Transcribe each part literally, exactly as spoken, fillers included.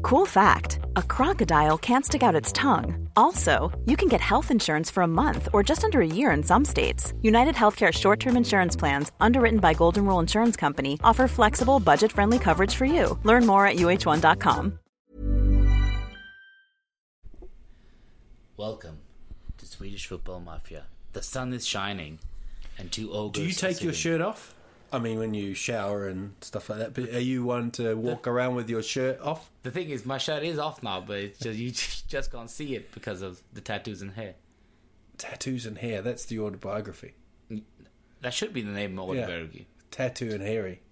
Cool fact, a crocodile can't stick out its tongue. Also, you can get health insurance for a month or just under a year in some states. United Healthcare short-term insurance plans, underwritten by Golden Rule Insurance Company, offer flexible, budget-friendly coverage for you. Learn more at U H one dot com. Welcome to Swedish Football Mafia. The sun is shining and two ogres. Do you take your shirt off? I mean, when you shower and stuff like that, but are you one to walk the, around with your shirt off? The thing is, my shirt is off now, but it's just, you just can't see it because of the tattoos and hair. Tattoos and hair, that's the autobiography. That should be the name of the autobiography. Yeah. Tattoo and hairy.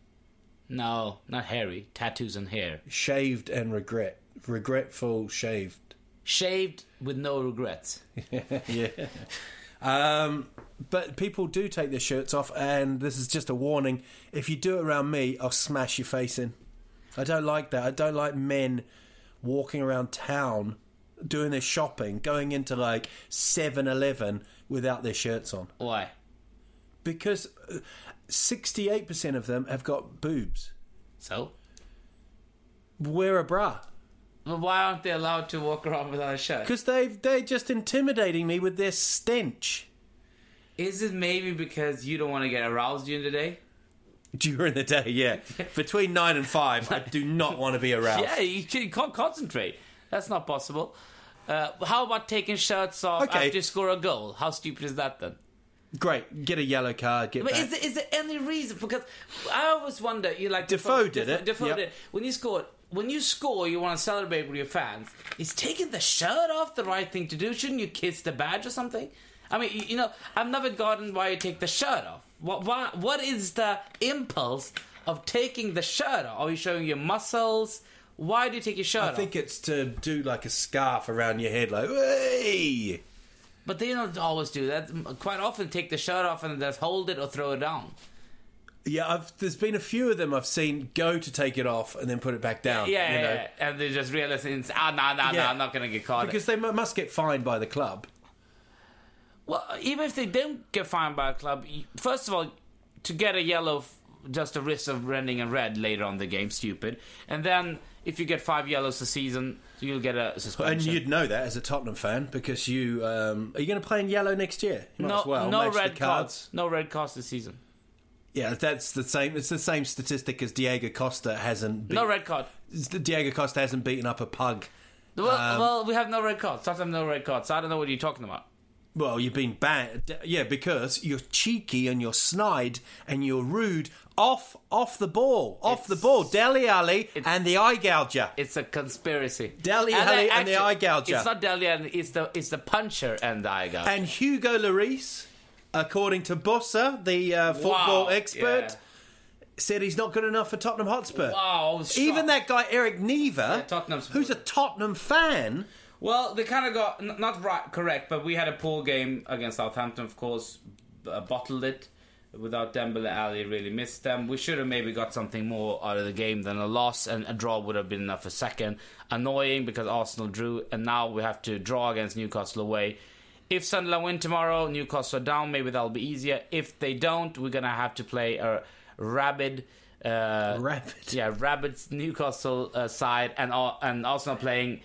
No, not hairy. Tattoos and hair. Shaved and regret. Regretful shaved. Shaved with no regrets. Yeah. Um... But people do take their shirts off, and this is just a warning. If you do it around me, I'll smash your face in. I don't like that. I don't like men walking around town, doing their shopping, going into like seven eleven without their shirts on. Why? Because sixty-eight percent of them have got boobs. So? Wear a bra. Well, why aren't they allowed to walk around without a shirt? Because they've they're just intimidating me with their stench. Is it maybe because you don't want to get aroused during the day? During the day, yeah. Between nine and five, I do not want to be aroused. Yeah, you can't concentrate. That's not possible. Uh, how about taking shirts off okay. after you score a goal? How stupid is that then? Great. Get a yellow card. Get but back. Is there, is there any reason? Because I always wonder. You like Defoe, Defoe did Defoe, it. Defoe yep. did it. When you scored. When you score, you want to celebrate with your fans. Is taking the shirt off the right thing to do? Shouldn't you kiss the badge or something? I mean, you know, I've never gotten why you take the shirt off. What, why, what is the impulse of taking the shirt off? Are you showing your muscles? Why do you take your shirt I off? I think it's to do like a scarf around your head, like, hey! But they don't always do that. Quite often take the shirt off and just hold it or throw it down. Yeah, I've, there's been a few of them I've seen go to take it off and then put it back down. Yeah, you know? yeah, yeah. And they just realize, ah, oh, no, no, yeah. no, I'm not going to get caught. Because they must get fined by the club. Well, even if they don't get fined by a club, first of all, to get a yellow, just a risk of running a red later on in the game, stupid. And then if you get five yellows a season, you'll get a suspension. And you'd know that as a Tottenham fan because you um, are you going to play in yellow next year? You no, might as well. No red cards. No red cards this season. Yeah, that's the same. It's the same statistic as Diego Costa hasn't. Beat, no red card. Diego Costa hasn't beaten up a pug. Well, um, well we have no red cards. Tottenham no red cards. So I don't know what you're talking about. Well, you've been banned. Yeah, because you're cheeky and you're snide and you're rude off off the ball. Off it's, the ball. Dele Alli and the eye gouger. It's a conspiracy. Dele Alli and the eye gouger. It's not Dele Alli, it's the, it's the puncher and the eye gouger. And Hugo Lloris, according to Bossa, the uh, football wow, expert, yeah. said he's not good enough for Tottenham Hotspur. Wow, I was shocked. Even that guy, Eric Neva, yeah, who's a Tottenham fan... Well, they kind of got, not right, correct, but we had a poor game against Southampton, of course, uh, bottled it. Without Dembele, Ali really missed them. We should have maybe got something more out of the game than a loss, and a draw would have been enough for second. Annoying because Arsenal drew, and now we have to draw against Newcastle away. If Sunderland win tomorrow, Newcastle are down, maybe that'll be easier. If they don't, we're going to have to play a rabid... Uh, rabid? Yeah, rabid Newcastle uh, side, and, uh, and Arsenal playing...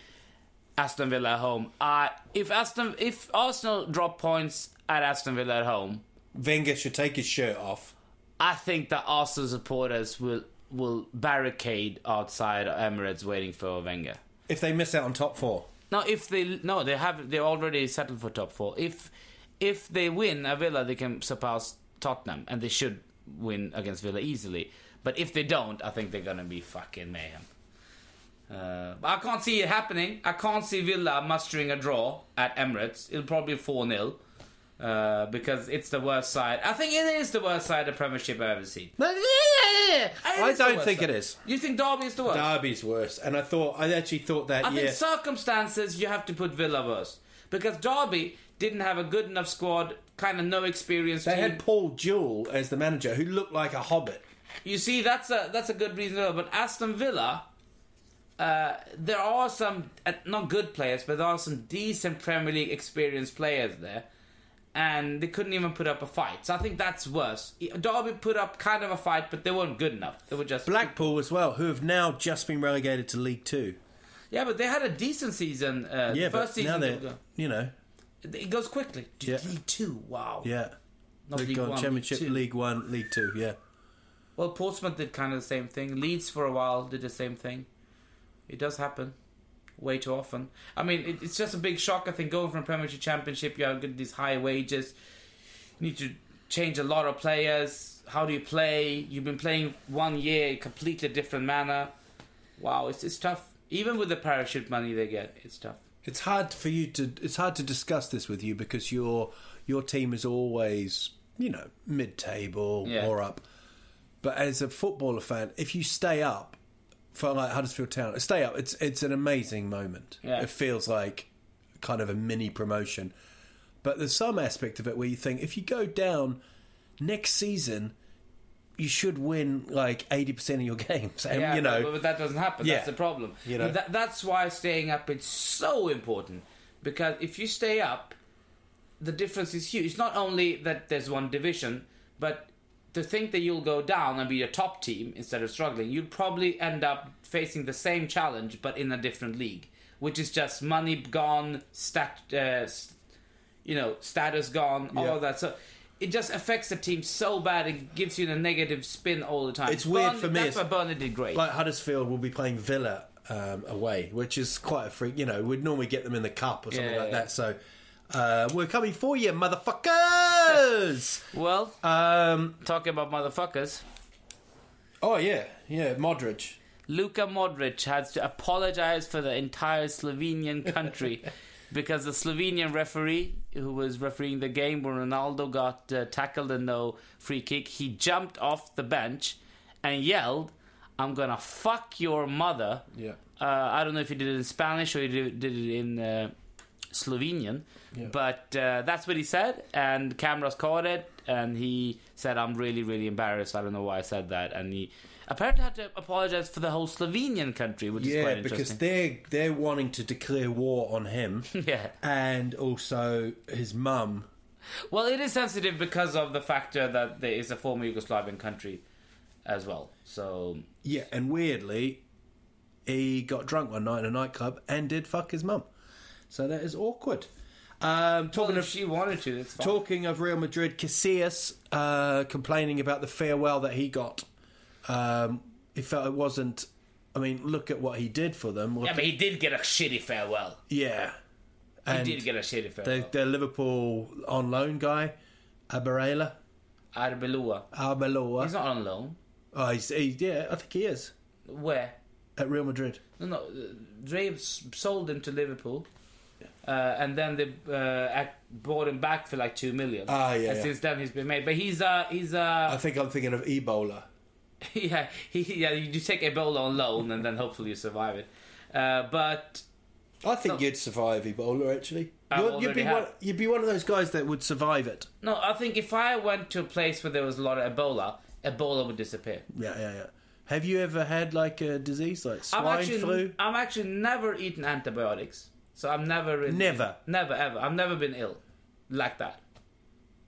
Aston Villa at home. Uh, if Aston, if Arsenal drop points at Aston Villa at home... Wenger should take his shirt off. I think that Arsenal supporters will, will barricade outside Emirates waiting for Wenger. If they miss out on top four? No, if they no, they have they already settled for top four. If if they win at Villa, they can surpass Tottenham, and they should win against Villa easily. But if they don't, I think they're going to be fucking mayhem. Uh, I can't see it happening. I can't see Villa mustering a draw at Emirates. It'll probably be four nil uh, because it's the worst side. I think it is the worst side of Premiership I've ever seen. it? I, I don't think though. It is. You think Derby is the worst? Derby's worse. And I thought, I actually thought that, I yeah. think circumstances, you have to put Villa worse. Because Derby didn't have a good enough squad, kind of no experience. They team. had Paul Jewell as the manager, who looked like a hobbit. You see, that's a that's a good reason. But Aston Villa, uh, there are some, uh, not good players, but there are some decent Premier League experienced players there. And they couldn't even put up a fight. So I think that's worse. Derby put up kind of a fight, but they weren't good enough. They were just... Blackpool as well, who have now just been relegated to League Two. Yeah, but they had a decent season. Uh, yeah, the first season, now you know... It goes quickly. Yeah. League Two, wow. Yeah. Not League, League One, Championship, League, League One, League Two, yeah. Well, Portsmouth did kind of the same thing. Leeds, for a while, did the same thing. It does happen. Way too often. I mean, it, it's just a big shock, I think, going from Premier to Championship. You have these high wages. You need to change a lot of players. How do you play? You've been playing one year in a completely different manner. Wow, it's it's tough. Even with the parachute money they get, it's tough. It's hard for you to. It's hard to discuss this with you because your your team is always, you know, mid-table yeah. or up. But as a footballer fan, if you stay up. For like Huddersfield Town, stay up. It's it's an amazing moment. Yeah. It feels like kind of a mini promotion, but there's some aspect of it where you think if you go down next season, you should win like eighty percent of your games. And, yeah, you know, but, but that doesn't happen. Yeah. That's the problem. You know, that, that's why staying up is so important, because if you stay up, the difference is huge. It's not only that there's one division, but to think that you'll go down and be a top team instead of struggling, you'd probably end up facing the same challenge but in a different league, which is just money gone, stat, uh, st- you know, status gone, all yeah. of that. So it just affects the team so bad it gives you the negative spin all the time. It's weird Burn- for me. That's why Burnley did great. Like Huddersfield will be playing Villa um, away, which is quite a freak. You know, we'd normally get them in the cup or something yeah, like yeah. that. So. Uh, we're coming for you, motherfuckers! Well, um, talking about motherfuckers. Oh, yeah. Yeah, Modric. Luka Modric has to apologize for the entire Slovenian country because the Slovenian referee who was refereeing the game when Ronaldo got uh, tackled and no free kick, he jumped off the bench and yelled, "I'm gonna fuck your mother." Yeah. Uh, I don't know if he did it in Spanish or he did it in... Uh, Slovenian, yeah. but uh, that's what he said, and cameras caught it, and he said, "I'm really, really embarrassed. I don't know why I said that." And he apparently had to apologize for the whole Slovenian country, which yeah, is quite interesting. Yeah, because they're they're wanting to declare war on him, yeah, and also his mum. Well, it is sensitive because of the factor that there is a former Yugoslavian country as well. So yeah, and weirdly, he got drunk one night in a nightclub and did fuck his mum. So that is awkward. Um, talking well, if of, she wanted to, that's fine. Talking of Real Madrid, Casillas uh, complaining about the farewell that he got. Um, he felt it wasn't... I mean, look at what he did for them. Look yeah, at, but he did get a shitty farewell. Yeah. And he did get a shitty farewell. The, the Liverpool on loan guy, Abarela. Arbeloa. Arbeloa. He's not on loan. Oh, he's, he, yeah, I think he is. Where? At Real Madrid. No, no. Dre sold him to Liverpool. Uh, and then they uh, bought him back for like two million. Ah, yeah. And yeah. since then he's been made, but he's uh he's uh. I think I'm thinking of Ebola. yeah, he, yeah. You take Ebola on loan, and then hopefully you survive it. Uh, but I think no. you'd survive Ebola actually. You'd be have. one. You'd be one of those guys that would survive it. No, I think if I went to a place where there was a lot of Ebola, Ebola would disappear. Yeah, yeah, yeah. Have you ever had like a disease like swine I'm actually, flu? I'm actually never eaten antibiotics. So I've never really... Never? Never, ever. I've never been ill like that.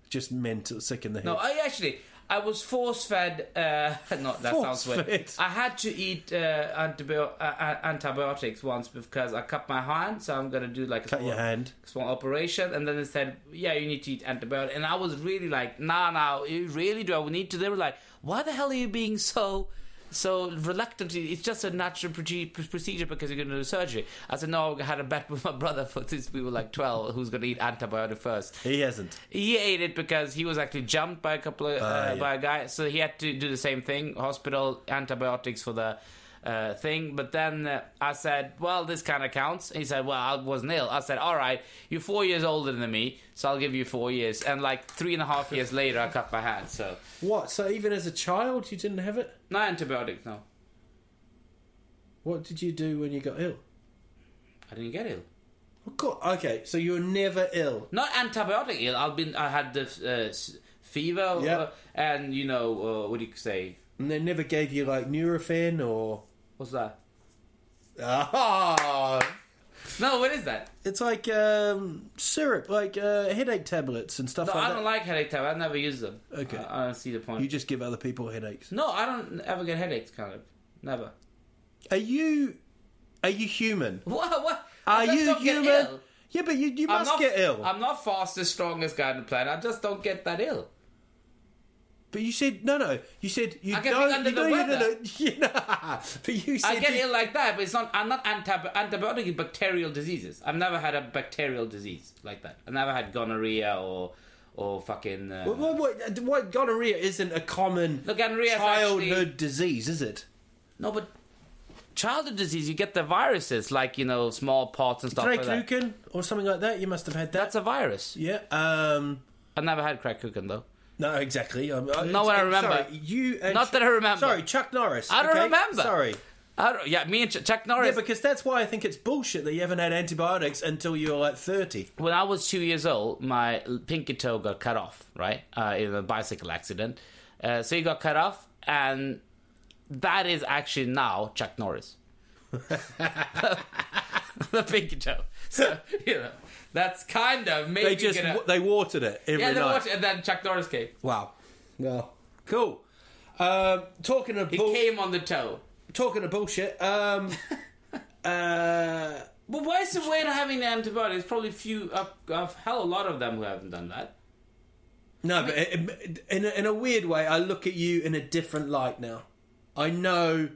Just mental, sick in the head. No, I actually... I was force-fed... Uh, no, that force sounds weird. Fed. I had to eat uh, antibio- uh, antibiotics once because I cut my hand, so I'm going to do like a cut small, your hand. small operation. And then they said, yeah, you need to eat antibiotics. And I was really like, nah, nah, you really do I need to? They were like, why the hell are you being so... So reluctantly, it's just a natural procedure because you're going to do surgery. I said, no, I had a bet with my brother for since we were like twelve, who's going to eat antibiotic first. He hasn't. He ate it because he was actually jumped by a couple of, uh, uh, yeah. by a guy. So he had to do the same thing, hospital, antibiotics for the uh, thing. But then uh, I said, well, this kind of counts. He said, well, I wasn't ill. I said, all right, you're four years older than me, so I'll give you four years. And like three and a half years later, I cut my hand. So what? So even as a child, you didn't have it? No antibiotics, no. What did you do when you got ill? I didn't get ill. Oh, God. Okay, so you were never ill. Not antibiotic ill. I've been. I had the uh, fever, yep. and you know, uh, what do you say? And they never gave you like Nurofen or what's that? Ah. No, what is that? It's like um, syrup, like uh, headache tablets and stuff no, like that. No, I don't like headache tablets. I never use them. Okay. I, I don't see the point. You just give other people headaches. No, I don't ever get headaches, kind of. Never. Are you are you human? What? What? Are you human? Yeah, but you, you must not, get ill. I'm not fastest, strongest guy on the planet. I just don't get that ill. But you said no, no. You said you I get don't. Under you the know, weather. You know, but you said I get you, ill like that. But it's not. I'm not anti- antibiotic bacterial diseases. I've never had a bacterial disease like that. I never had gonorrhea or or fucking. Uh, what, what, what, what gonorrhea isn't a common look, childhood actually, disease, is it? No, but childhood disease. You get the viruses like you know smallpox and stuff like that. Craig Kuken or something like that. You must have had that. That's a virus. Yeah. Um. I never had Craig Kuken though. No, exactly. Um, Not what I remember. Sorry, you and Not Ch- that I remember. Sorry, Chuck Norris. I don't okay? remember. Sorry. I don't, yeah, me and Ch- Chuck Norris. Yeah, because that's why I think it's bullshit that you haven't had antibiotics until you were like thirty. When I was two years old, my pinky toe got cut off, right? Uh, in a bicycle accident. Uh, so he got cut off, and that is actually now Chuck Norris. The pinky toe. So, you know. That's kind of maybe they just gonna... they watered it every yeah, they night. Watered it, and then Chuck Norris came. Wow, well, cool. Um, talking of, he bull- came on the toe. Talking of bullshit. Um, uh, but why is the way of having the antibiotics? Probably few, a uh, hell, a lot of them who haven't done that. No, I mean, but it, it, in a, in a weird way, I look at you in a different light now. I know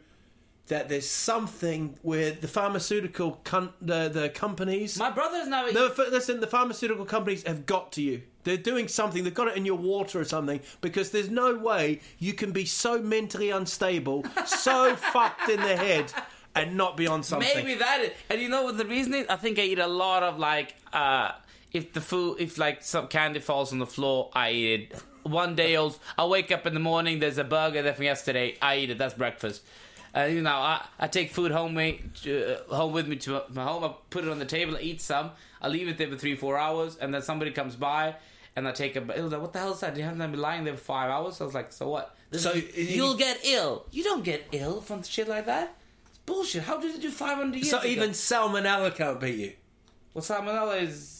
that there's something where the pharmaceutical com- the, the companies... My brother's now... The, listen, the pharmaceutical companies have got to you. They're doing something. They've got it in your water or something, because there's no way you can be so mentally unstable, so fucked in the head, and not be on something. Maybe that is... And you know what the reason is? I think I eat a lot of, like... Uh, if the food... If, like, some candy falls on the floor, I eat it. One day old... I wake up in the morning, there's a burger there from yesterday, I eat it. That's breakfast. Uh, you know, I, I take food home, me, uh, home with me to my home. I put it on the table, I eat some. I leave it there for three, four hours, and then somebody comes by, and I take a... It was like, what the hell is that? You haven't been lying there for five hours? I was like, so what? This so is, You'll you, get ill. You don't get ill from shit like that. It's bullshit. How did you do five hundred years So ago? Even salmonella can't beat you? Well, salmonella is...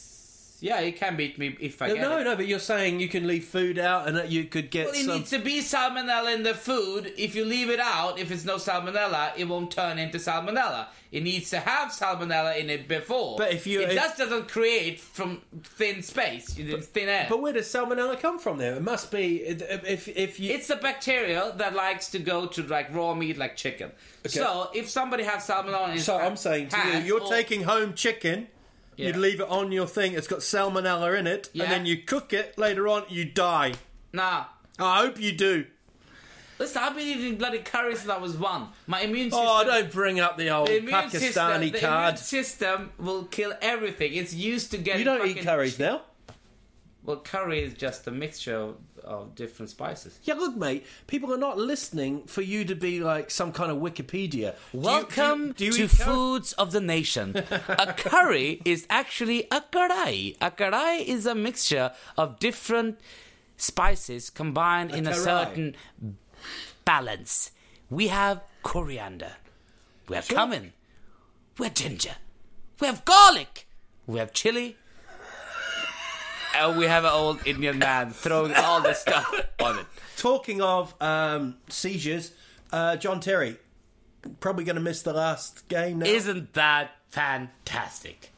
Yeah, it can beat me if I no, get no, it. No, no, but you're saying you can leave food out and that you could get well, some... Well, it needs to be salmonella in the food. If you leave it out, if it's no salmonella, it won't turn into salmonella. It needs to have salmonella in it before. But if you... It if... just doesn't create from thin space, but, thin air. But where does salmonella come from there? It must be... if if you... It's a bacteria that likes to go to like raw meat like chicken. Okay. So if somebody has salmonella... In so hand, I'm saying to you, you're or... taking home chicken... Yeah. You'd leave it on your thing, it's got salmonella in it, yeah. and then you cook it, later on, you die. Nah. I hope you do. Listen, I've been eating bloody curry since I was one. My immune system... Oh, don't bring up the old the Pakistani system, card. The immune system will kill everything. It's used to getting... You don't eat curries chi- now? Well, curry is just a mixture of, of different spices. Yeah, look, mate, people are not listening for you to be like some kind of Wikipedia. Welcome do you, do you, do you to Foods of the Nation. A curry is actually a karai. A karai is a mixture of different spices combined a in karai. a certain balance. We have coriander. We have sure. cumin. We have ginger. We have garlic. We have chili. And we have an old Indian man throwing all this stuff on it. Talking of um, seizures, uh, John Terry, probably going to miss the last game now. Isn't that fantastic?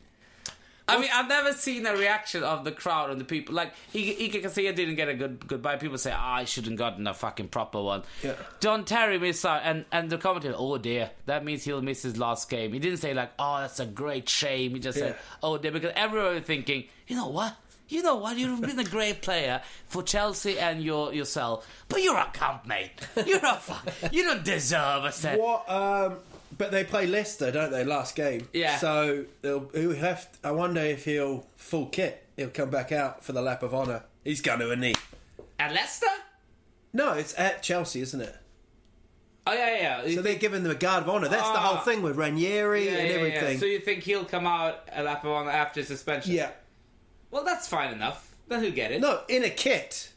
Well, I mean, I've never seen a reaction of the crowd and the people. Like, Iker Casillas didn't get a good goodbye. People say, oh, I shouldn't have gotten a fucking proper one. Yeah. John Terry missed out. And, and the commentator, oh dear, that means he'll miss his last game. He didn't say like, oh, that's a great shame. He just yeah. said, oh dear, because everyone was thinking, you know what? You know what? You've been a great player for Chelsea and your yourself, but you're a cunt, mate. You're a fuck. You don't deserve a set. What? Um, but they play Leicester, don't they? Last game. Yeah. So he'll, he'll have. To, I wonder if he'll full kit. He'll come back out for the lap of honour. He's going to, isn't he? At Leicester? No, it's at Chelsea, isn't it? Oh, yeah, yeah. So they're giving them a guard of honour. That's oh. the whole thing with Ranieri yeah, and yeah, everything. Yeah. So you think he'll come out a lap of honour after suspension? Yeah. Well, that's fine enough. Then who get it? No, in a kit.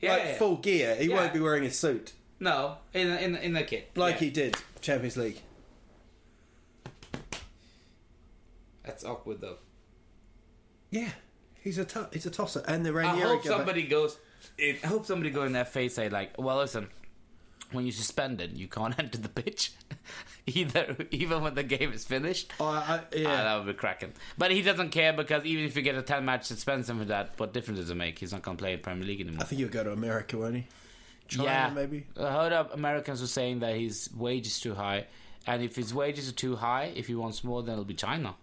Yeah. Like yeah. full gear. He yeah. won't be wearing a suit. No, in a, in a, in a kit. Like yeah. he did, Champions League. That's awkward, though. Yeah. He's a, to- he's a tosser. And the Ranieri I hope somebody back. goes... It, I hope somebody goes in their face and say, like, well, listen... When you're suspended, you can't enter the pitch, either. Even when the game is finished, oh, I, yeah, oh, that would be cracking. But he doesn't care because even if you get a ten-match suspension for that, what difference does it make? He's not going to play in Premier League anymore. I think he'll go to America, won't he? China, yeah, maybe. I heard of Americans were saying that his wages too high, and if his wages are too high, if he wants more, then it'll be China.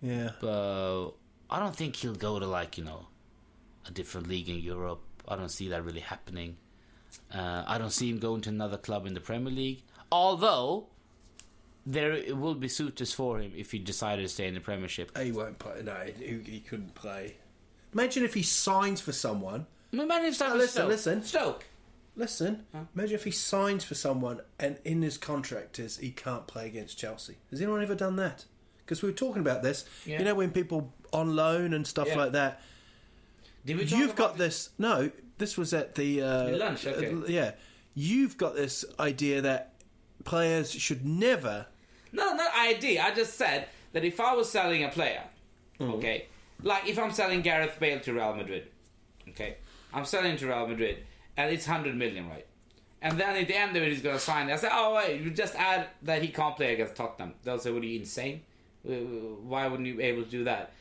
Yeah. But I don't think he'll go to like you know a different league in Europe. I don't see that really happening. Uh, I don't see him going to another club in the Premier League. Although there will be suitors for him if he decided to stay in the Premiership. He won't play. No, he, he couldn't play. Imagine if he signs for someone. Imagine if oh, listen, Stoke. listen, Stoke. Listen. Huh? Imagine if he signs for someone and in his contract is he can't play against Chelsea. Has anyone ever done that? Because we were talking about this. Yeah. You know when people on loan and stuff yeah. like that. Did we talk You've about got this. this no. This was at the... Uh, lunch, okay. Uh, yeah. You've got this idea that players should never... No, not idea. I just said that if I was selling a player, mm. okay, like if I'm selling Gareth Bale to Real Madrid, okay, I'm selling to Real Madrid, and it's one hundred million, right? And then at the end of it, he's going to sign it. I said, oh, wait, you just add that he can't play against Tottenham. They'll say, what are you, insane? Why wouldn't you be able to do that?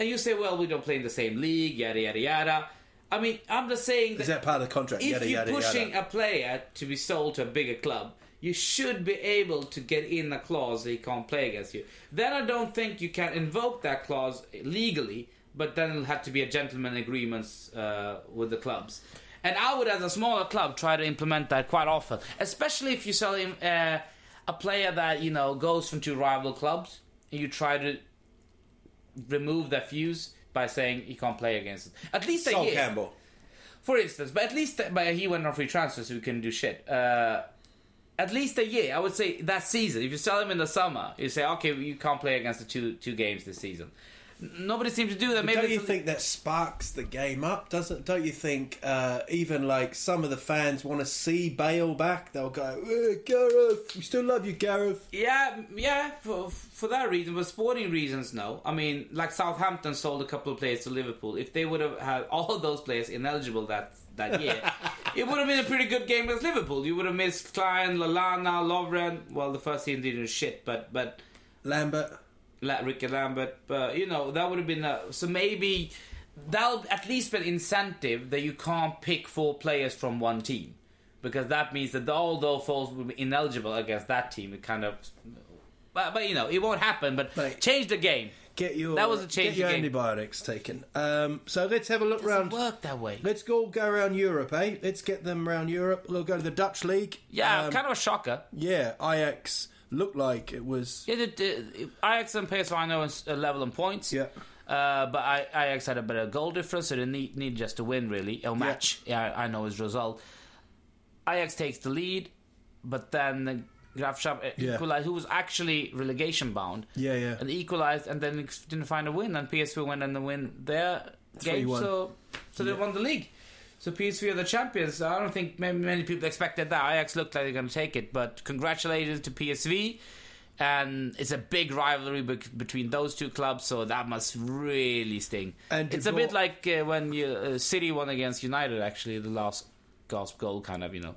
And you say, well, we don't play in the same league, yada, yada, yada. I mean, I'm just saying that... Is that part of the contract? If yada, yada, you're pushing yada. a player to be sold to a bigger club, you should be able to get in a clause that he can't play against you. Then I don't think you can invoke that clause legally, but then it'll have to be a gentleman agreement uh, with the clubs. And I would, as a smaller club, try to implement that quite often. Especially if you sell him uh, a player that, you know, goes from two rival clubs, and you try to remove their fuse... by saying he can't play against it. At least Sol a year. Campbell. For instance, but at least but he went on free transfer, so we couldn't do shit. Uh, at least a year, I would say that season. If you sell him in the summer, you say, okay, well, you can't play against the two two games this season. Nobody seems to do that. Maybe don't you think that sparks the game up? Doesn't? Don't you think uh, even like some of the fans want to see Bale back? They'll go, eh, Gareth, we still love you, Gareth. Yeah, yeah. For for that reason, for sporting reasons, no. I mean, like Southampton sold a couple of players to Liverpool. If they would have had all of those players ineligible that that year, it would have been a pretty good game against Liverpool. You would have missed Klein, Lallana, Lovren. Well, the first team didn't shit, but but Lambert. Ricky Lambert, but you know that would have been a, so maybe that'll at least be an incentive that you can't pick four players from one team because that means that all those four will be ineligible against that team. It kind of, but, but you know it won't happen. But Mate, change the game. Get your that was a change. Get your game. Antibiotics taken. Um, so let's have a look round. Work that way. Let's go go around Europe, eh? Let's get them around Europe. We'll go to the Dutch league. Yeah, um, kind of a shocker. Yeah, Ajax. Looked like it was... Yeah, the, the, Ajax and P S V, I know, is a level in points. Yeah. Uh, but I, Ajax had a better goal difference, so they need, need just to win, really. A match, yeah. yeah, I know his result. Ajax takes the lead, but then Graafschap yeah. equalised, who was actually relegation-bound. Yeah, yeah. And equalised, and then didn't find a win, and P S V went and the win their game, so, so they yeah. won the league. So P S V are the champions. I don't think many, many people expected that. Ajax looked like they're going to take it. But congratulations to P S V. And it's a big rivalry be- between those two clubs. So that must really sting. And it's a bit like uh, when you, uh, City won against United, actually. The last gasp goal, kind of, you know.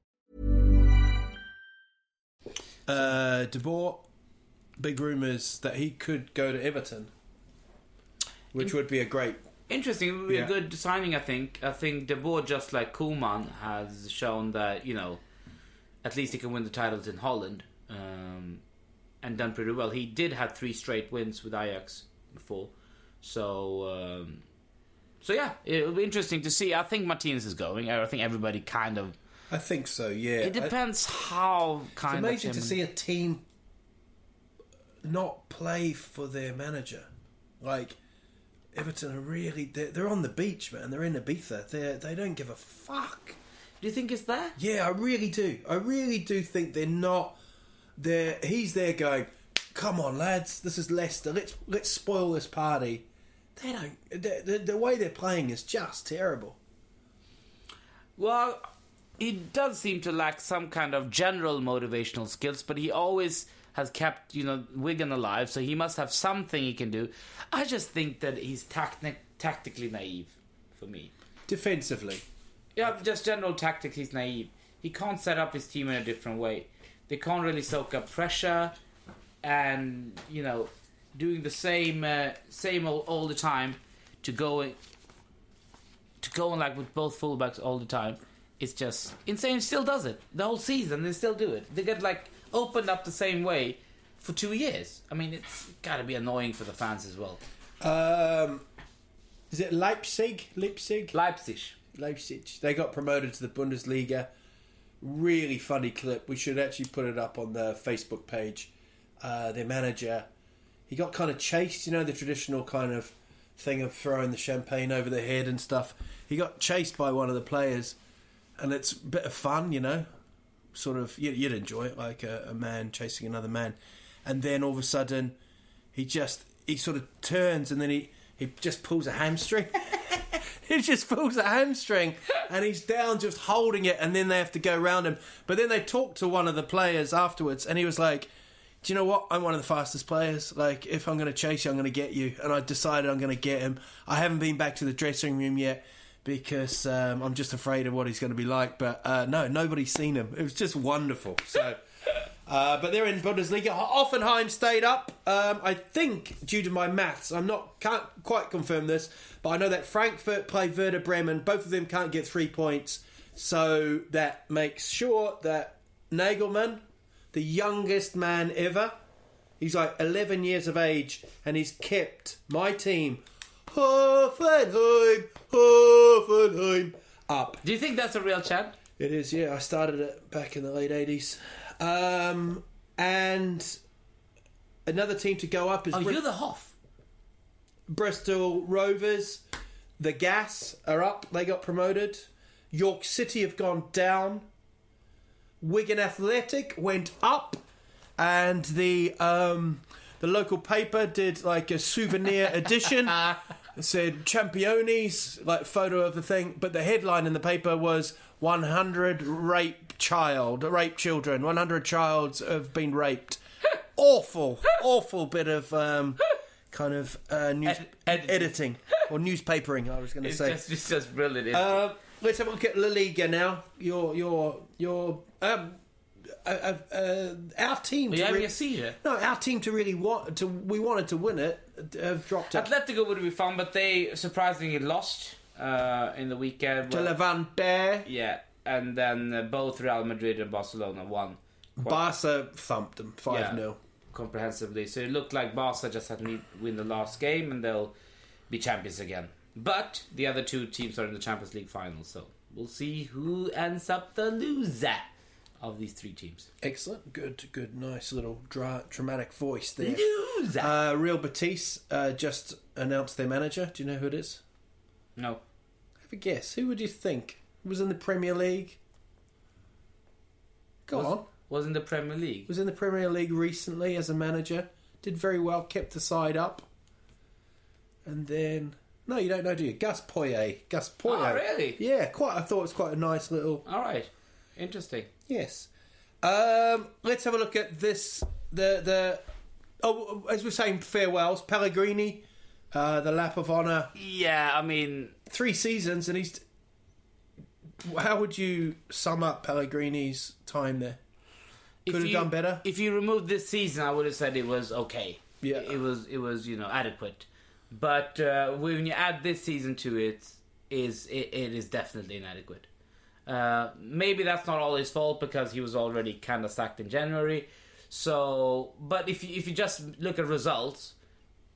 Uh, De Boer, big rumours that he could go to Everton, which In- would be a great, interesting. It would be yeah. a good signing, I think. I think De Boer, just like Koeman, has shown that, you know, at least he can win the titles in Holland, um, and done pretty well. He did have three straight wins with Ajax before, so um, so yeah, it'll be interesting to see. I think Martinez is going. I think everybody kind of. I think so, yeah. It depends I, how kind of... It's amazing to see a team not play for their manager. Like, Everton are really... They're, they're on the beach, man. They're in Ibiza. They're, they don't give a fuck. Do you think it's that? Yeah, I really do. I really do think they're not... They're, he's there going, come on, lads. This is Leicester. Let's let's spoil this party. They don't... They, the, the way they're playing is just terrible. Well... He does seem to lack some kind of general motivational skills, but he always has kept, you know, Wigan alive, so he must have something he can do. I just think that he's tacti- tactically naive for me. Defensively? Yeah, just general tactics, he's naive. He can't set up his team in a different way. They can't really soak up pressure and, you know, doing the same uh, same all, all the time to go in, to go in like with both fullbacks all the time. It's just insane. Still does it the whole season. They still do it. They get like opened up the same way for two years. I mean, it's got to be annoying for the fans as well. Um, is it Leipzig? Leipzig. Leipzig. Leipzig. They got promoted to the Bundesliga. Really funny clip. We should actually put it up on the Facebook page. Uh, their manager, he got kind of chased. You know, the traditional kind of thing of throwing the champagne over the head and stuff. He got chased by one of the players. And it's a bit of fun, you know, sort of, you'd enjoy it, like a, a man chasing another man. And then all of a sudden, he just, he sort of turns and then he, he just pulls a hamstring. he just pulls a hamstring and he's down just holding it and then they have to go round him. But then they talk to one of the players afterwards and he was like, do you know what? I'm one of the fastest players. Like, if I'm going to chase you, I'm going to get you. And I decided I'm going to get him. I haven't been back to the dressing room yet. Because um, I'm just afraid of what he's going to be like. But uh, no, nobody's seen him. It was just wonderful. So, uh, but they're in Bundesliga. Hoffenheim stayed up. Um, I think, due to my maths, I'm not can't quite confirm this, but I know that Frankfurt play Werder Bremen. Both of them can't get three points. So that makes sure that Nagelmann, the youngest man ever, he's like eleven years of age, and he's kept my team... Hoffenheim, Hoffenheim, up. Do you think that's a real chant? It is, yeah. I started it back in the late eighties. Um, and another team to go up is... Oh, Br- you're the Hoff. Bristol Rovers. The Gas are up. They got promoted. York City have gone down. Wigan Athletic went up. And the um, the local paper did like a souvenir edition. It said Championis, like photo of the thing. But the headline in the paper was one hundred rape child, rape children. one hundred childs have been raped. Awful, awful bit of um, kind of uh, news Ed- editing. editing or newspapering. I was going to say just, it's just brilliant. Isn't uh, it? Let's have a look at La Liga now. Your your your um, uh, uh, uh, our team. To re- a no, our team to really want to. We wanted to win it. Have uh, dropped it. Atletico would be fun, but they surprisingly lost uh, in the weekend. To Levante. Yeah, and then uh, both Real Madrid and Barcelona won. Quite. Barca thumped them five nil. Yeah. Comprehensively, so it looked like Barca just had to win the last game and they'll be champions again. But the other two teams are in the Champions League final, so we'll see who ends up the loser of these three teams. Excellent, good, good, nice little dra- dramatic voice there. Loser. Uh, Real Betis uh, just announced their manager. Do you know who it is? No. Have a guess. Who would you think was in the Premier League? Go was- on. Was in the Premier League. Was in the Premier League recently as a manager. Did very well, kept the side up. And then... No, you don't know, do you? Gus Poyet. Gus Poyet. Oh, really? Yeah, quite. I thought it was quite a nice little... All right. Interesting. Yes. Um, let's have a look at this. The... the oh, as we're saying, farewells. Pellegrini, uh, the lap of honour. Yeah, I mean... Three seasons, and he's... How would you sum up Pellegrini's time there? Could if have you, done better. If you removed this season, I would have said it was okay. Yeah, it was it was you know adequate. But uh, when you add this season to it, is it, it is definitely inadequate. Uh, maybe that's not all his fault because he was already kind of sacked in January. So, but if you, if you just look at results,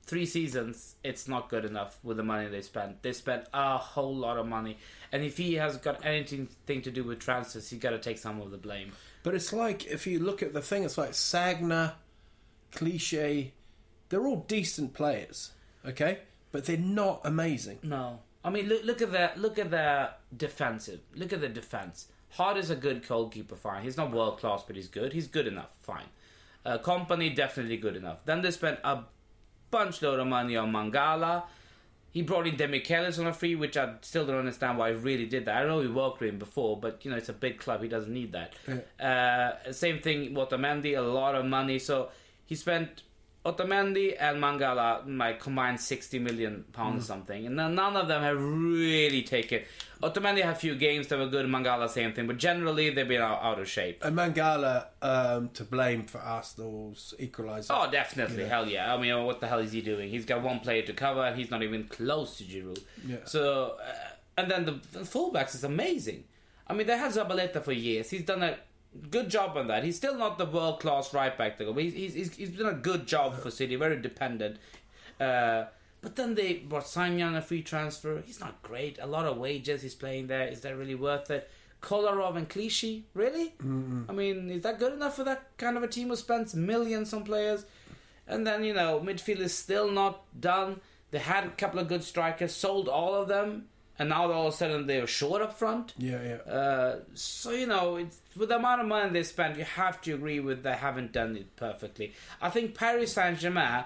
three seasons, it's not good enough with the money they spent. They spent a whole lot of money, and if he has got anything thing to do with transfers, he's got to take some of the blame. But it's like, if you look at the thing, it's like Sagna, Clichy, they're all decent players, okay? But they're not amazing. No. I mean, look, look at their, look at their defensive. Look at their defence. Hart is a good goalkeeper, fine. He's not world-class, but he's good. He's good enough, fine. Uh, Company, definitely good enough. Then they spent a bunch load of money on Mangala. He brought in Demichelis on a free, which I still don't understand why he really did that. I know he worked with him before, but, you know, it's a big club. He doesn't need that. Yeah. Uh, same thing with Otamendi, a lot of money. So he spent Otamendi and Mangala, my combined sixty million pounds mm. something. And none of them have really taken... Otamendi had a few games that were good, Mangala, same thing. But generally, they've been out, out of shape. And Mangala um, to blame for Arsenal's equaliser. Oh, definitely. Yeah. Hell yeah. I mean, what the hell is he doing? He's got one player to cover, and he's not even close to Giroud. Yeah. So, uh, and then the, the fullbacks is amazing. I mean, they had Zabaleta for years. He's done a... good job on that. He's still not the world-class right-back. He's, he's, he's done a good job for City, very dependent. Uh, but then they brought Sagna on a free transfer. He's not great. A lot of wages he's playing there. Is that really worth it? Kolarov and Clichy? Really? Mm-mm. I mean, is that good enough for that kind of a team who spends millions on players? And then, you know, midfield is still not done. They had a couple of good strikers, sold all of them. And now all of a sudden they're short up front. Yeah, yeah. Uh, so, you know, it's, with the amount of money they spent, you have to agree with they haven't done it perfectly. I think Paris Saint-Germain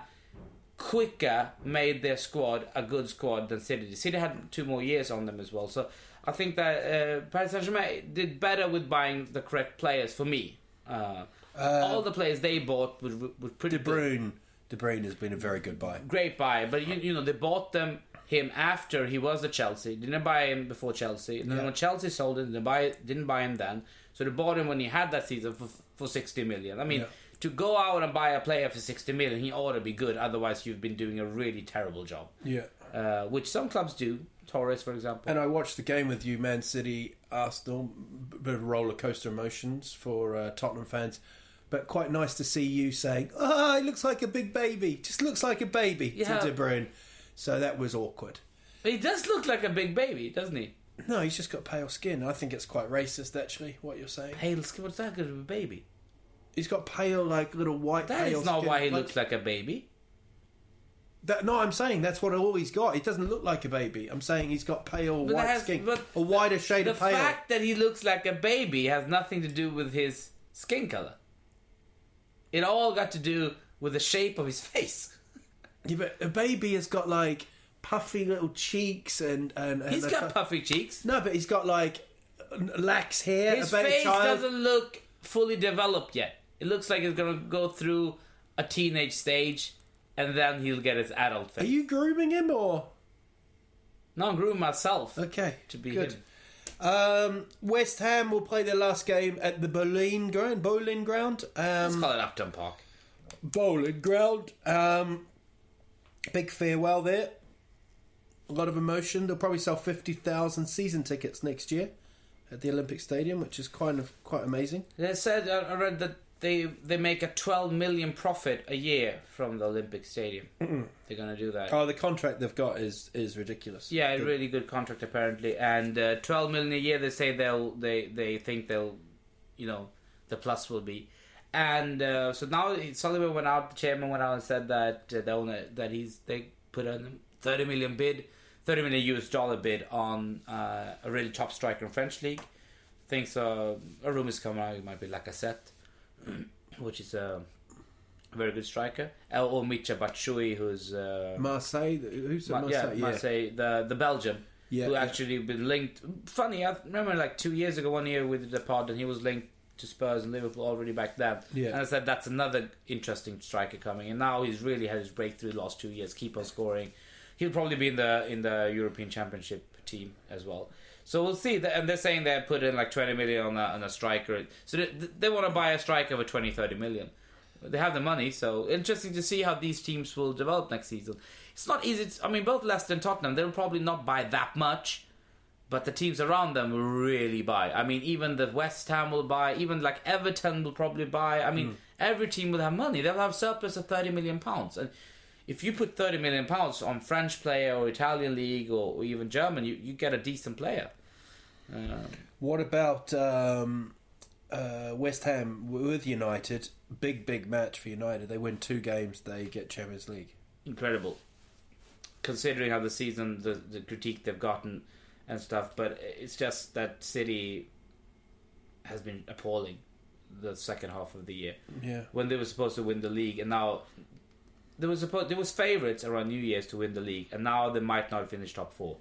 quicker made their squad a good squad than City. City had two more years on them as well. So I think that uh, Paris Saint-Germain did better with buying the correct players for me. Uh, uh, all the players they bought were, were pretty good. De Bruyne. De Bruyne has been a very good buy. Great buy. But, you, you know, they bought them... him after he was at Chelsea. Didn't buy him before Chelsea. And then yeah. when Chelsea sold him, they buy, didn't buy him then. So they bought him when he had that season for for sixty million. I mean, yeah. to go out and buy a player for sixty million, he ought to be good. Otherwise, you've been doing a really terrible job. Yeah. Uh, which some clubs do. Torres, for example. And I watched the game with you, Man City, Arsenal. A bit of roller coaster emotions for uh, Tottenham fans. But quite nice to see you saying, ah, oh, he looks like a big baby. Just looks like a baby yeah. to De Bruyne. So that was awkward. But he does look like a big baby, doesn't he? No, he's just got pale skin. I think it's quite racist, actually, what you're saying. Pale skin? What's that good of a baby? He's got pale, like, little white that pale skin. That is not skin. Why he like... looks like a baby. That, no, I'm saying that's what all he's got. He doesn't look like a baby. I'm saying he's got pale but white has, skin, a wider the, shade the of pale. The fact that he looks like a baby has nothing to do with his skin color. It all got to do with the shape of his face. Yeah, but a baby has got like puffy little cheeks and and, and he's got cu- puffy cheeks. No, but he's got like lax hair. His a face child. doesn't look fully developed yet. It looks like it's gonna go through a teenage stage. And then he'll get his adult face. Are you grooming him or? No, I'm grooming myself. Okay, to be good. Him. Um, West Ham will play their last game at the Bowling Ground. Bowling Ground. Um, Let's call it Upton Park. Bowling Ground. Um, big farewell there. A lot of emotion. They'll probably sell fifty thousand season tickets next year at the Olympic Stadium, which is kind of quite amazing. They said I read that. They they make a twelve million profit a year from the Olympic Stadium. Mm-mm. They're going to do that. Oh, the contract they've got is, is ridiculous. Yeah, a really good contract apparently. And uh, twelve million a year. They say they'll they they think they'll, you know, the plus will be. And uh, so now Sullivan went out. The chairman went out and said that uh, the owner that he's they put a thirty million bid, thirty million U S dollar bid on uh, a really top striker in French league. Thinks uh, a rumor is coming out. It might be Lacazette. Which is a very good striker. Or Micha Batshuayi, who's uh, Marseille. Who's Ma- Marseille? Yeah, yeah. Marseille, the the Belgian, yeah, who yeah. actually been linked. Funny, I remember like two years ago, one year with the pod, and he was linked to Spurs and Liverpool already back then. Yeah. And I said that's another interesting striker coming. And now he's really had his breakthrough the last two years. Keep on scoring. He'll probably be in the in the European Championship team as well. So we'll see. And they're saying they put in like twenty million on a, on a striker. So they, they want to buy a striker for twenty, thirty million. They have the money. So interesting to see how these teams will develop next season. It's not easy. It's, I mean, both Leicester and Tottenham, they'll probably not buy that much. But the teams around them will really buy. I mean, even the West Ham will buy. Even like Everton will probably buy. I mean, mm. every team will have money. They'll have surplus of thirty million pounds. And if you put thirty million pounds on French player or Italian league or, or even German, you, you get a decent player. Um, what about um, uh, West Ham with United? Big, big match for United. They win two games, they get Champions League. Incredible. Considering how the season, the, the critique they've gotten and stuff, but it's just that City has been appalling the second half of the year. Yeah. When they were supposed to win the league, and now they were supposed, there was favourites around New Year's to win the league, and now they might not finish top four.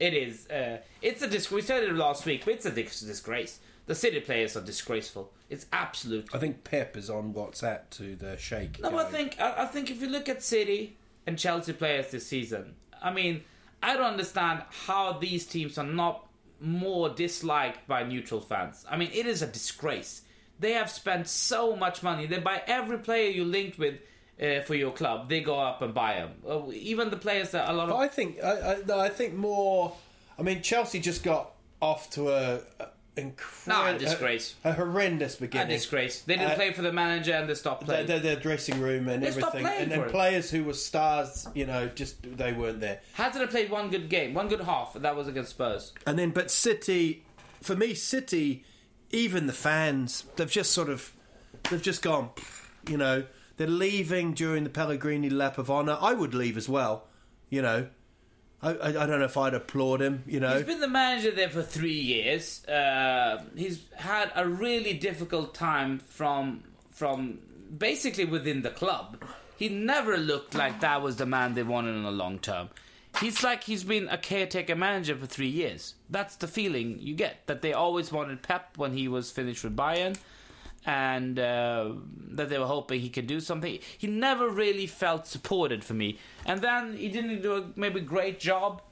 It is. Uh, it's a disgrace. We said it last week, but it's a dis- disgrace. The City players are disgraceful. It's absolute. I think Pep is on WhatsApp to the Sheikh. No, I think I, I think if you look at City and Chelsea players this season, I mean, I don't understand how these teams are not more disliked by neutral fans. I mean, it is a disgrace. They have spent so much money. They buy every player you linked with. Uh, for your club, they go up and buy them. Uh, even the players that a lot of. I think I, I, no, I think more. I mean, Chelsea just got off to a, a incredible, no, a disgrace, a, a horrendous beginning. A disgrace. They didn't uh, play for the manager, and they stopped playing. Their, their, their dressing room and they everything, and, and players who were stars, you know, just they weren't there. Hazard played one good game, one good half, and that was against Spurs. And then, but City, for me, City, even the fans, they've just sort of, they've just gone, you know. They're leaving during the Pellegrini lap of honour. I would leave as well, you know. I, I, I don't know if I'd applaud him, you know. He's been the manager there for three years. Uh, he's had a really difficult time from from basically within the club. He never looked like that was the man they wanted in the long term. He's like he's been a caretaker manager for three years. That's the feeling you get, that they always wanted Pep when he was finished with Bayern. And uh, that they were hoping he could do something. He never really felt supported for me. And then he didn't do a maybe great job.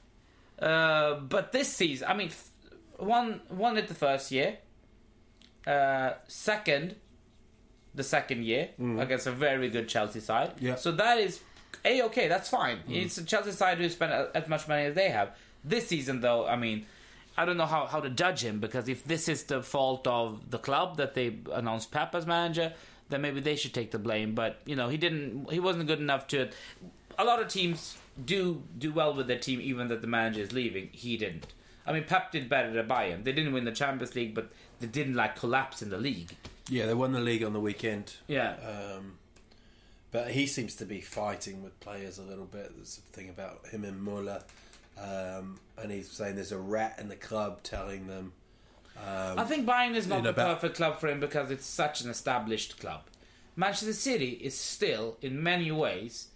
Uh, but this season, I mean, f- one one at the first year, uh, second, the second year mm. against a very good Chelsea side. Yeah. So that is a okay. That's fine. Mm. It's a Chelsea side who spent as much money as they have this season, though. I mean. I don't know how, how to judge him, because if this is the fault of the club that they announced Pep as manager, then maybe they should take the blame. But you know, he didn't. He wasn't good enough to. A lot of teams do do well with their team, even that the manager is leaving. He didn't. I mean, Pep did better than Bayern. They didn't win the Champions League, but they didn't like collapse in the league. Yeah, they won the league on the weekend. Yeah. Um, But he seems to be fighting with players a little bit. There's a thing about him and Muller. Um, and he's saying there's a rat in the club telling them. Um, I think Bayern is not the perfect club for him because it's such an established club. Manchester City is still, in many ways,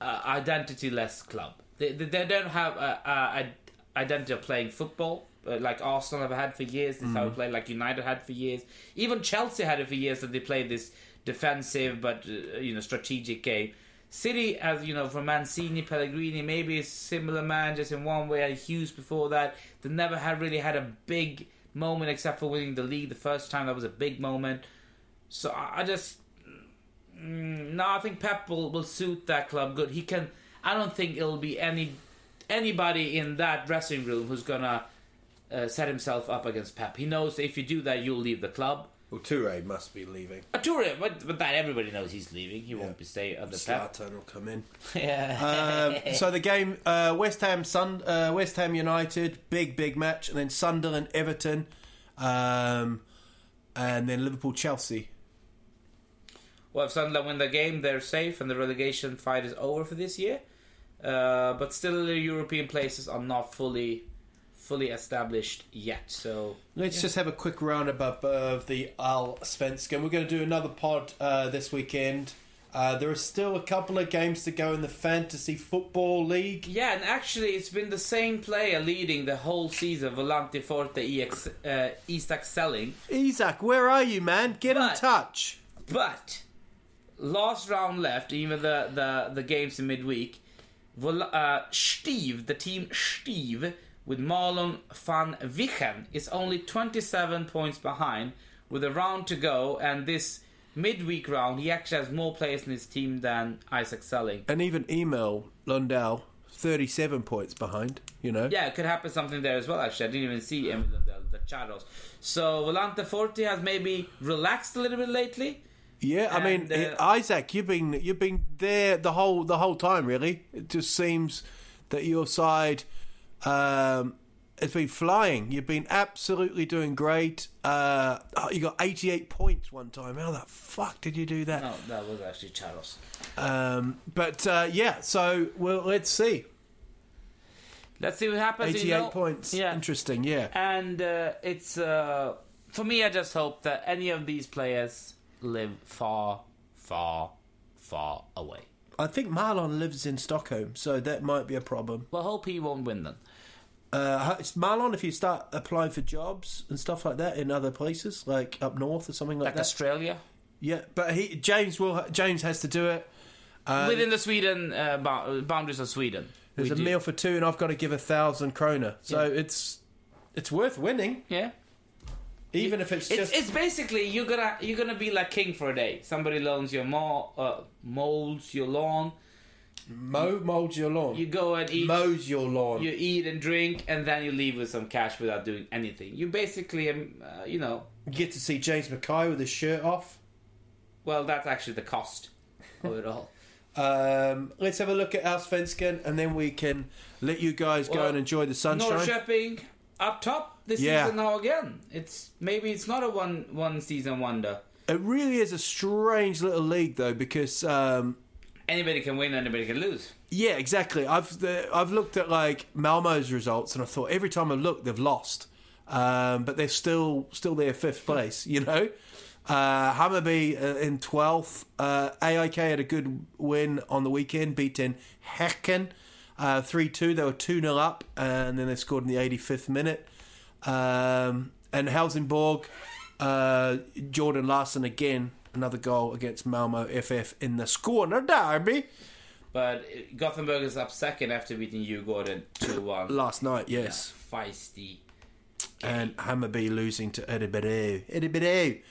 uh, identity-less club. They, they, they don't have an identity of playing football, uh, like Arsenal have had for years. This mm-hmm. how we play, like United had for years. Even Chelsea had it for years, that they played this defensive but uh, you know strategic game. City, as you know, from Mancini, Pellegrini, maybe similar managers in one way, and Hughes before that, they never had really had a big moment except for winning the league the first time. That was a big moment. So I just mm, no, I think Pep will, will suit that club good. He can. I don't think it'll be any anybody in that dressing room who's gonna uh, set himself up against Pep. He knows if you do that, you'll leave the club. Well, Toure must be leaving. Uh, Toure, but, but that everybody knows he's leaving. He yeah. won't be staying at the Pep. Zlatan will come in. yeah. Um, so the game, uh, West Ham, Sun, uh, West Ham United, big big match, and then Sunderland, Everton, um, and then Liverpool, Chelsea. Well, if Sunderland win the game, they're safe, and the relegation fight is over for this year. Uh, but still, the European places are not fully. fully established yet, so let's yeah. just have a quick roundabout of the Allsvenskan. We're going to do another pod uh, this weekend. Uh, there are still a couple of games to go in the Fantasy Football League. Yeah, and actually it's been the same player leading the whole season, Volante Forte, Ex, uh, Isak Selling. Isak, where are you, man? Get but, in touch. But last round left, even the, the, the games in midweek, Vol- uh, Steve, the team Steve, with Marlon van Wijchen is only twenty-seven points behind with a round to go, and this midweek round he actually has more players in his team than Isak Selling. And even Emil Lundell, thirty-seven points behind, you know. Yeah, it could happen something there as well, actually. I didn't even see Emil Lundell, the Charos. So Volante Forte has maybe relaxed a little bit lately. Yeah, and, I mean, uh, Isaac, you've been you've been there the whole the whole time, really. It just seems that your side... Um, it's been flying. You've been absolutely doing great. Uh, oh, you got eighty-eight points one time. How the fuck did you do that? No, that was actually Charles. Um, but uh, yeah, so well, let's see. Let's see what happens. Eighty-eight you know, points. Yeah, interesting. Yeah, and uh, it's uh, for me. I just hope that any of these players live far, far, far away. I think Marlon lives in Stockholm, so that might be a problem. Well, I hope he won't win then. Uh, Marlon, if you start applying for jobs and stuff like that in other places, like up north or something like, like that. Like Australia? Yeah, but he James will James has to do it. Um, Within the Sweden uh, boundaries of Sweden. There's a do. meal for two, and I've got to give a thousand kroner. So yeah. it's it's worth winning. Yeah. Even if it's just... It's, it's basically, you're gonna you're gonna be like king for a day. Somebody loans your mo- uh, molds your lawn. Mo molds your lawn. You go and eat... Mows your lawn. You eat and drink, and then you leave with some cash without doing anything. You basically, um, uh, you know... You get to see James Mackay with his shirt off. Well, that's actually the cost of it all. Um, let's have a look at Allsvenskan, and then we can let you guys well, go and enjoy the sunshine. Norrköping up top. This yeah. season now again. It's maybe it's not a one one season wonder. It really is a strange little league though, because um, anybody can win, anybody can lose. Yeah, exactly. I've the, I've looked at like Malmo's results, and I thought every time I look, they've lost, um, but they're still still there fifth place. You know, uh, Hammarby in twelfth. Uh, A I K had a good win on the weekend, beating Häcken uh, three two. They were two nil up, and then they scored in the eighty fifth minute. Um, and Helsingborg, uh, Jordan Larsson again, another goal against Malmo F F in the Skåne derby. But Gothenburg is up second after beating Djurgården two one last night. Yes, yeah, feisty. Game. And Hammarby losing to Örebro. Örebro.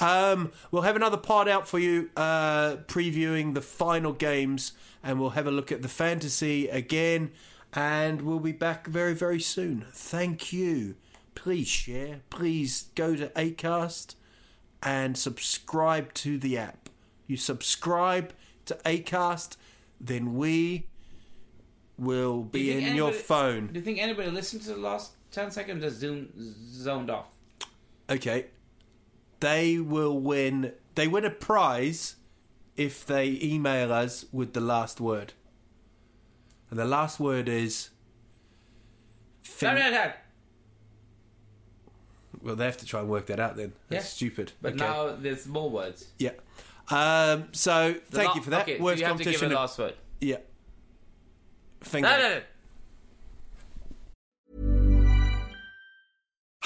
Um, we'll have another part out for you, uh, previewing the final games, and we'll have a look at the fantasy again, and we'll be back very very soon. Thank you. Please share. Please go to Acast and subscribe to the app. You subscribe to Acast, then we will be you in anybody, your phone. Do you think anybody listened to the last ten seconds just zoom, zoned off? Okay. They will win. They win a prize if they email us with the last word. And the last word is... Fin- no, no, no. Well, they have to try and work that out then. That's yeah. stupid. But okay. Now there's more words. Yeah. Um, so, the thank la- you for that. Okay, worst so you have to give a last word. Yeah. Finger. No, no, no.